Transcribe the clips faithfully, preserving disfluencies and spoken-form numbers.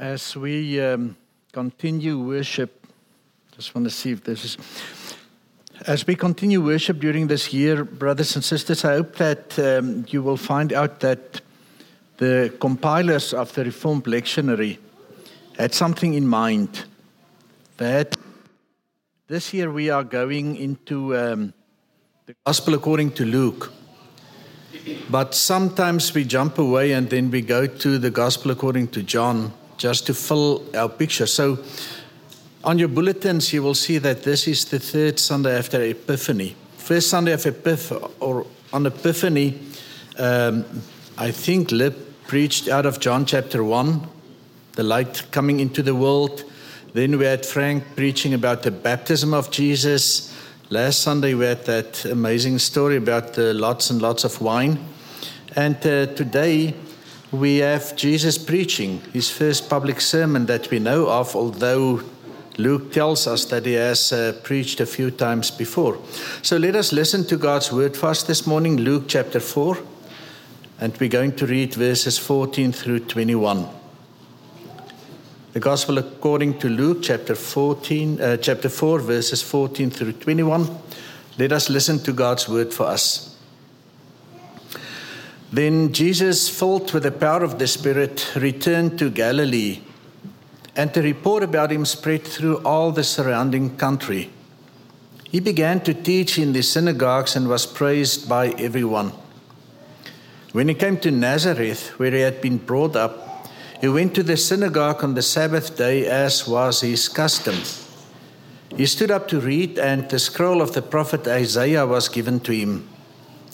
As we um, continue worship, just want to see if this is... As we continue worship during this year, brothers and sisters, I hope that um, you will find out that the compilers of the Reformed Lectionary had something in mind. That this year we are going into um, the Gospel according to Luke. But sometimes we jump away and then we go to the Gospel according to John, just to fill our picture. So on your bulletins, you will see that this is the third Sunday after Epiphany. First Sunday of Epiphany, or on Epiphany, um, I think Lip preached out of John chapter one, the light coming into the world. Then we had Frank preaching about the baptism of Jesus. Last Sunday, we had that amazing story about the lots and lots of wine. And uh, today, we have Jesus preaching his first public sermon that we know of, although Luke tells us that he has uh, preached a few times before. So let us listen to God's word first this morning, Luke chapter four, and we're going to read verses fourteen through twenty-one. The Gospel according to Luke chapter fourteen, uh, chapter four, verses fourteen through twenty-one. Let us listen to God's word for us. Then Jesus, filled with the power of the Spirit, returned to Galilee, and the report about him spread through all the surrounding country. He began to teach in the synagogues and was praised by everyone. When he came to Nazareth, where he had been brought up, he went to the synagogue on the Sabbath day, as was his custom. He stood up to read, and the scroll of the prophet Isaiah was given to him.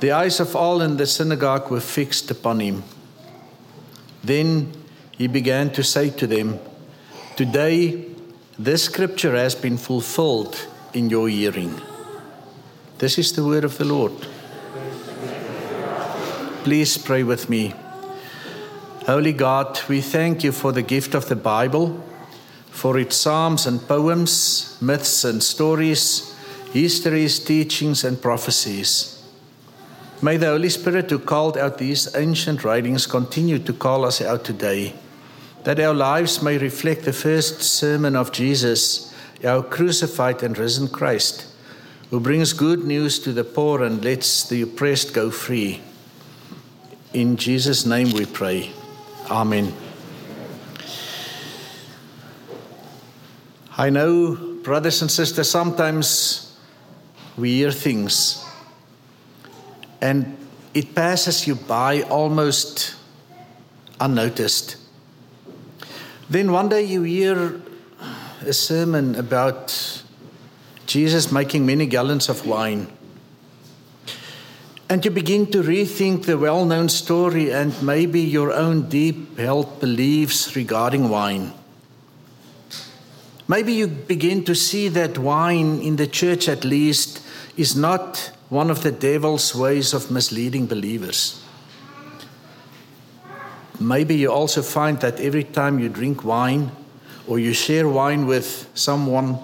The eyes of all in the synagogue were fixed upon him. Then he began to say to them, "Today this scripture has been fulfilled in your hearing." This is the word of the Lord. Please pray with me. Holy God, we thank you for the gift of the Bible, for its psalms and poems, myths and stories, histories, teachings and prophecies. May the Holy Spirit who called out these ancient writings continue to call us out today, that our lives may reflect the first sermon of Jesus, our crucified and risen Christ, who brings good news to the poor and lets the oppressed go free. In Jesus' name we pray. Amen. I know, brothers and sisters, sometimes we hear things and it passes you by almost unnoticed. Then one day you hear a sermon about Jesus making many gallons of wine, and you begin to rethink the well-known story and maybe your own deep-held beliefs regarding wine. Maybe you begin to see that wine, in the church at least, is not one of the devil's ways of misleading believers. Maybe you also find that every time you drink wine or you share wine with someone,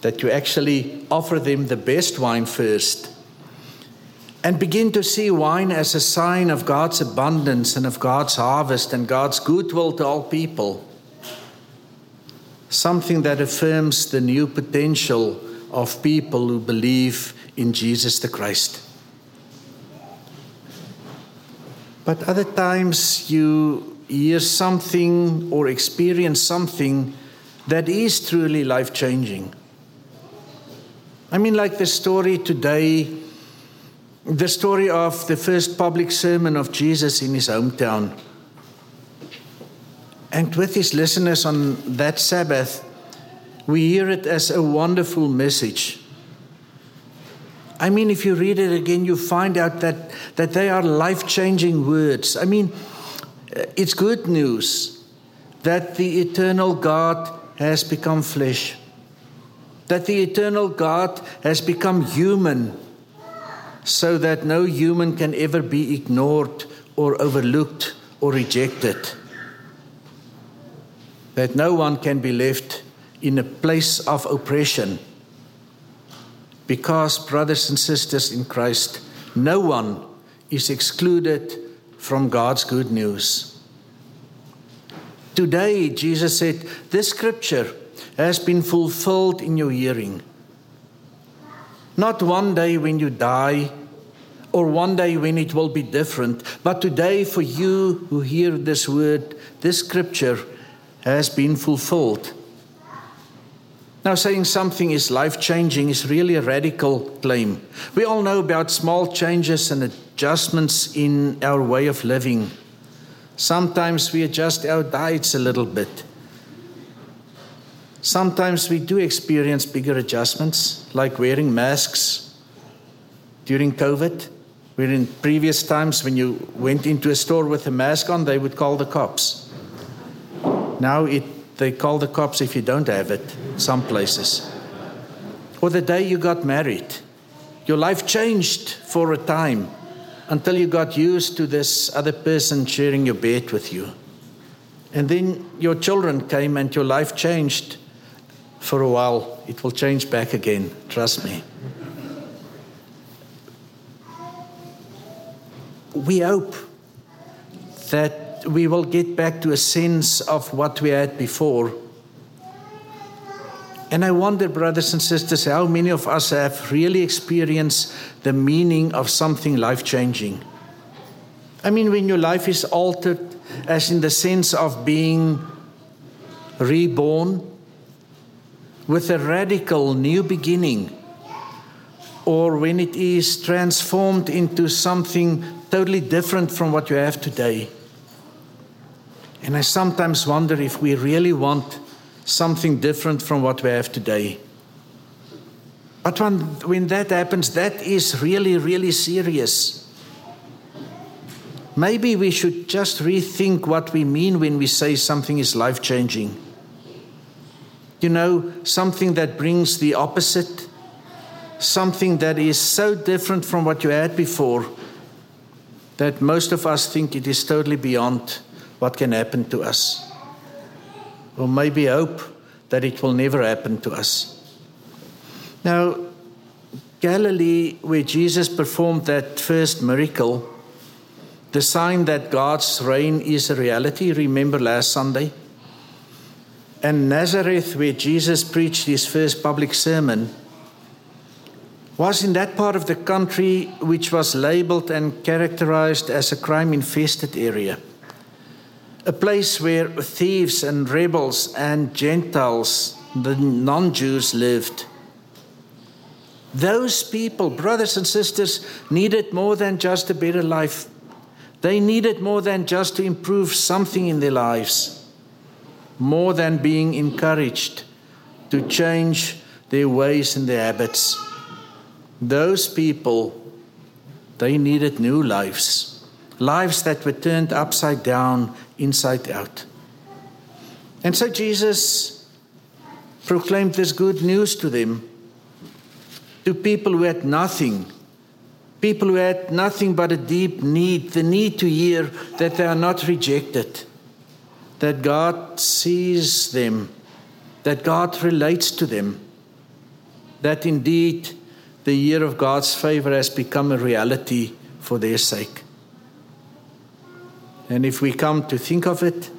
that you actually offer them the best wine first, and begin to see wine as a sign of God's abundance and of God's harvest and God's goodwill to all people. Something that affirms the new potential of people who believe in Jesus the Christ. But other times you hear something or experience something that is truly life-changing. I mean, like the story today, the story of the first public sermon of Jesus in his hometown. And with his listeners on that Sabbath, we hear it as a wonderful message. I mean, if you read it again, you find out that, that they are life-changing words. I mean, it's good news. that the eternal God has become flesh, that the eternal God has become human, so that no human can ever be ignored or overlooked or rejected, that no one can be left in a place of oppression. Because, brothers and sisters in Christ, no one is excluded from God's good news. Today, Jesus said, this scripture has been fulfilled in your hearing. Not one day when you die, or one day when it will be different, but today for you who hear this word, this scripture has been fulfilled. Now, saying something is life-changing is really a radical claim. We all know about small changes and adjustments in our way of living. Sometimes we adjust our diets a little bit. Sometimes we do experience bigger adjustments, like wearing masks during COVID, where in previous times when you went into a store with a mask on, they would call the cops. Now it They call the cops if you don't have it, some places. Or the day you got married. Your life changed for a time until you got used to this other person sharing your bed with you. And then your children came and your life changed for a while. It will change back again, trust me. We hope that we will get back to a sense of what we had before. And I wonder, brothers and sisters, how many of us have really experienced the meaning of something life-changing. I mean, when your life is altered, as in the sense of being reborn, with a radical new beginning, or when it is transformed into something totally different from what you have today. And I sometimes wonder if we really want something different from what we have today. But when, when that happens, that is really, really serious. Maybe we should just rethink what we mean when we say something is life-changing. You know, something that brings the opposite, something that is so different from what you had before, that most of us think it is totally beyond what can happen to us. Or maybe hope that it will never happen to us. Now, Galilee, where Jesus performed that first miracle, the sign that God's reign is a reality, remember last Sunday? And Nazareth, where Jesus preached his first public sermon, was in that part of the country which was labeled and characterized as a crime-infested area. A place where thieves and rebels and Gentiles, the non-Jews, lived. Those people, brothers and sisters, needed more than just a better life. They needed more than just to improve something in their lives, more than being encouraged to change their ways and their habits. Those people, they needed new lives. Lives that were turned upside down, inside out. And so Jesus proclaimed this good news to them, to people who had nothing, people who had nothing but a deep need, the need to hear that they are not rejected, that God sees them, that God relates to them, that indeed the year of God's favor has become a reality for their sake. And if we come to think of it,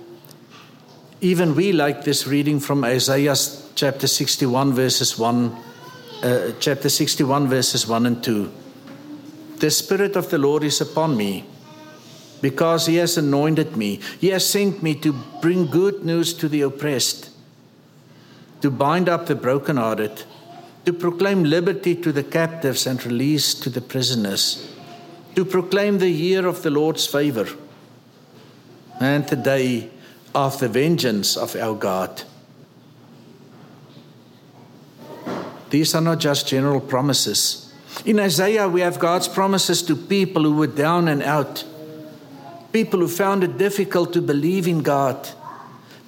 even we, like this reading from Isaiah chapter sixty-one, verses one, uh, chapter sixty-one, verses one and two. The Spirit of the Lord is upon me, because He has anointed me. He has sent me to bring good news to the oppressed, to bind up the brokenhearted, to proclaim liberty to the captives and release to the prisoners, to proclaim the year of the Lord's favor, and the day of the vengeance of our God. These are not just general promises. In Isaiah, we have God's promises to people who were down and out, people who found it difficult to believe in God,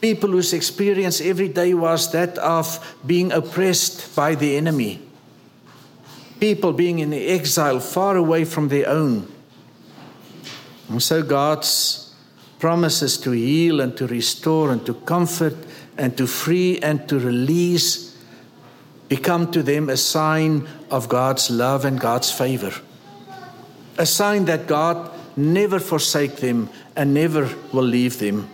people whose experience every day was that of being oppressed by the enemy. People being in exile, far away from their own. And so God's promises to heal and to restore and to comfort and to free and to release become to them a sign of God's love and God's favor. A sign that God never forsake them and never will leave them.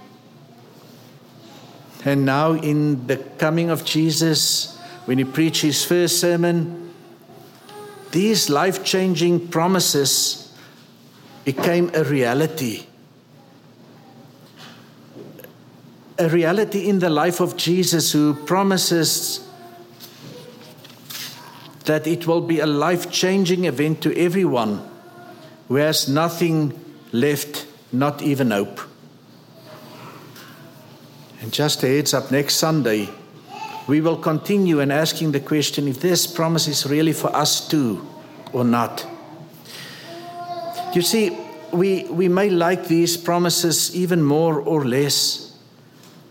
And now in the coming of Jesus, when he preached his first sermon, these life-changing promises became a reality. A reality in the life of Jesus, who promises that it will be a life-changing event to everyone who has nothing left, not even hope. And just a heads up, next Sunday, we will continue in asking the question if this promise is really for us too or not. You see, we, we may like these promises even more or less.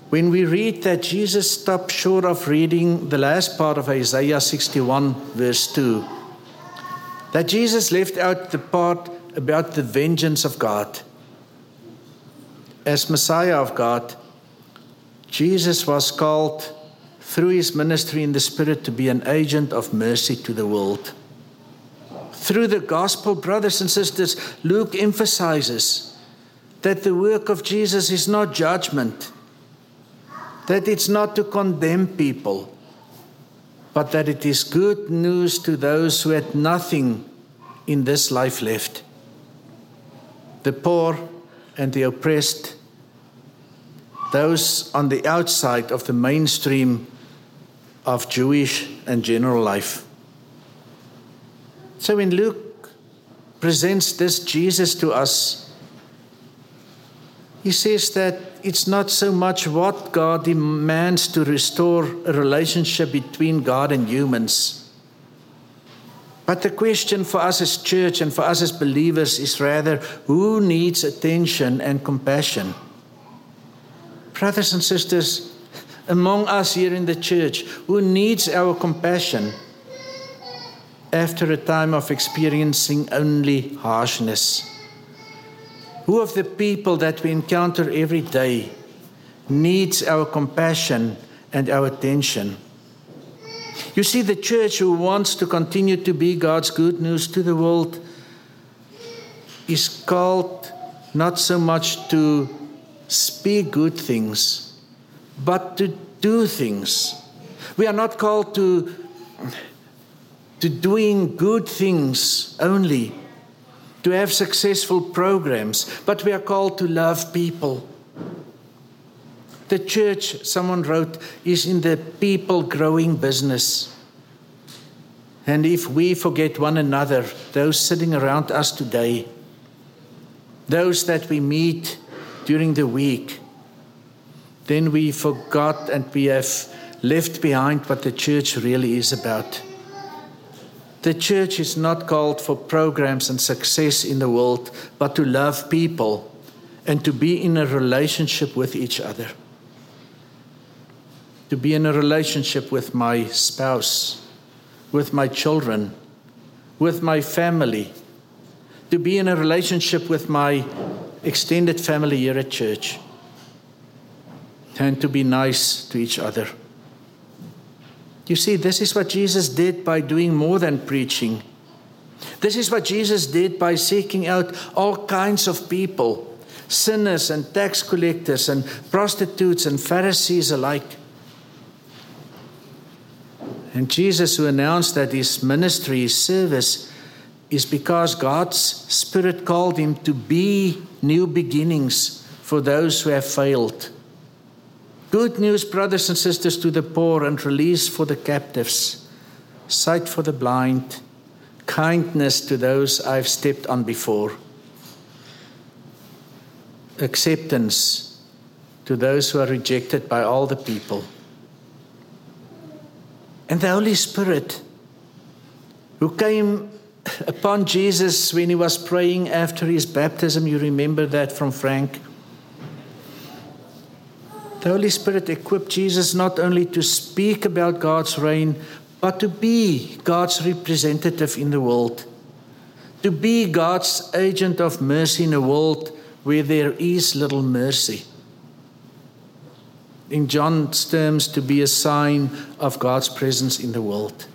When we read that Jesus stopped short of reading the last part of Isaiah sixty-one, verse two, that Jesus left out the part about the vengeance of God. As Messiah of God, Jesus was called through his ministry in the Spirit to be an agent of mercy to the world. Through the gospel, brothers and sisters, Luke emphasizes that the work of Jesus is not judgment, that it's not to condemn people, but that it is good news to those who had nothing in this life left. The poor and the oppressed, those on the outside of the mainstream of Jewish and general life. So when Luke presents this Jesus to us, he says that it's not so much what God demands to restore a relationship between God and humans. But the question for us as church and for us as believers is rather, who needs attention and compassion? Brothers and sisters, among us here in the church, who needs our compassion after a time of experiencing only harshness? Who of the people that we encounter every day needs our compassion and our attention? You see, the church, who wants to continue to be God's good news to the world, is called not so much to speak good things, but to do things. We are not called to, to doing good things only, to have successful programs, but we are called to love people. The church, someone wrote, is in the people growing business. And if we forget one another, those sitting around us today, those that we meet during the week, then we forgot and we have left behind what the church really is about. The church is not called for programs and success in the world, but to love people and to be in a relationship with each other. To be in a relationship with my spouse, with my children, with my family. To be in a relationship with my extended family here at church. And to be nice to each other. You see, this is what Jesus did by doing more than preaching. This is what Jesus did by seeking out all kinds of people, sinners and tax collectors and prostitutes and Pharisees alike. And Jesus, who announced that his ministry, his service, is because God's Spirit called him to be new beginnings for those who have failed. Good news, brothers and sisters, to the poor and release for the captives, sight for the blind, kindness to those I've stepped on before, acceptance to those who are rejected by all the people. And the Holy Spirit, who came upon Jesus when he was praying after his baptism, you remember that from Frank. The Holy Spirit equipped Jesus not only to speak about God's reign, but to be God's representative in the world, to be God's agent of mercy in a world where there is little mercy. In John's terms, to be a sign of God's presence in the world.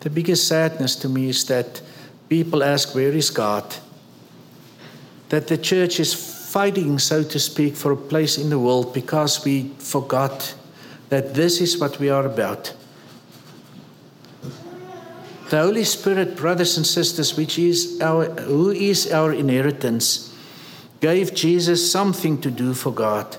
The biggest sadness to me is that people ask, where is God? That the church is fighting, so to speak, for a place in the world because we forgot that this is what we are about. The Holy Spirit, brothers and sisters, which is our, who is our inheritance, gave Jesus something to do for God.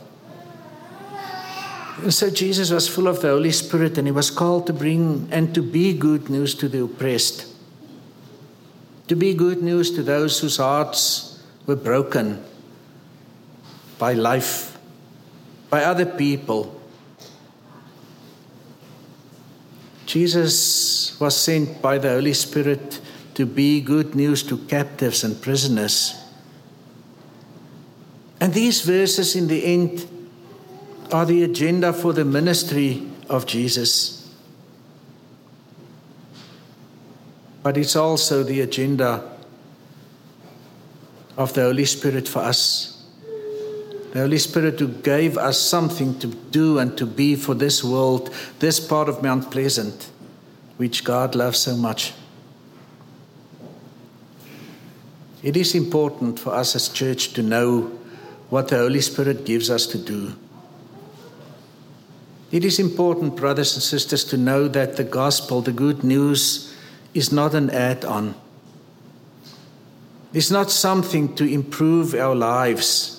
And so Jesus was full of the Holy Spirit, and he was called to bring and to be good news to the oppressed, to be good news to those whose hearts were broken by life, by other people. Jesus was sent by the Holy Spirit to be good news to captives and prisoners. And these verses in the end are the agenda for the ministry of Jesus. But it's also the agenda of the Holy Spirit for us. The Holy Spirit who gave us something to do and to be for this world, this part of Mount Pleasant, which God loves so much. It is important for us as church to know what the Holy Spirit gives us to do. It is important, brothers and sisters, to know that the gospel, the good news, is not an add-on. It's not something to improve our lives.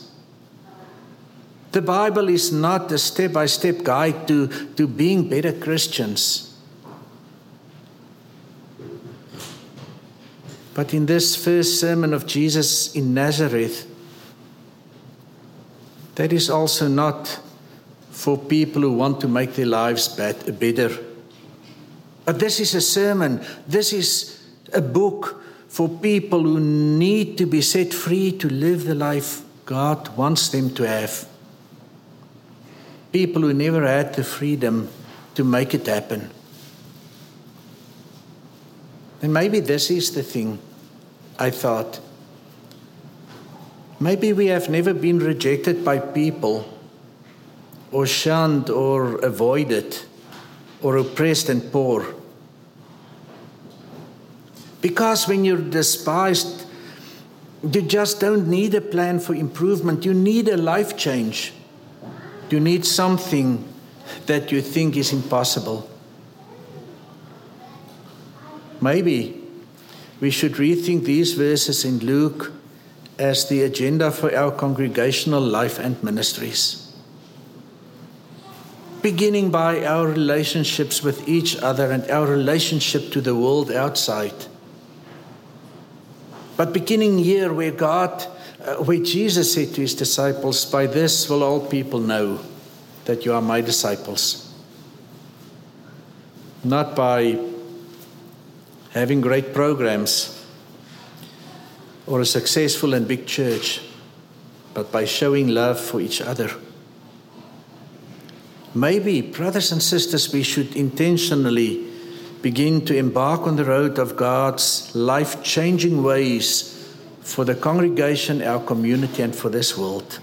The Bible is not a step-by-step guide to, to being better Christians. But in this first sermon of Jesus in Nazareth, that is also not for people who want to make their lives bad, better. But this is a sermon, this is a book for people who need to be set free to live the life God wants them to have. People who never had the freedom to make it happen. And maybe this is the thing, I thought. Maybe we have never been rejected by people, or shunned, or avoided, or oppressed and poor. Because when you're despised, you just don't need a plan for improvement. You need a life change. You need something that you think is impossible. Maybe we should rethink these verses in Luke as the agenda for our congregational life and ministries, beginning by our relationships with each other and our relationship to the world outside. But beginning here where God Uh, where Jesus said to his disciples, by this will all people know that you are my disciples. Not by having great programs or a successful and big church, but by showing love for each other. Maybe, brothers and sisters, we should intentionally begin to embark on the road of God's life-changing ways for the congregation, our community, and for this world.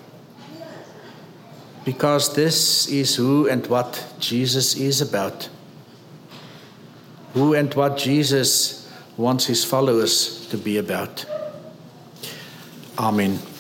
Because this is who and what Jesus is about. Who and what Jesus wants his followers to be about. Amen.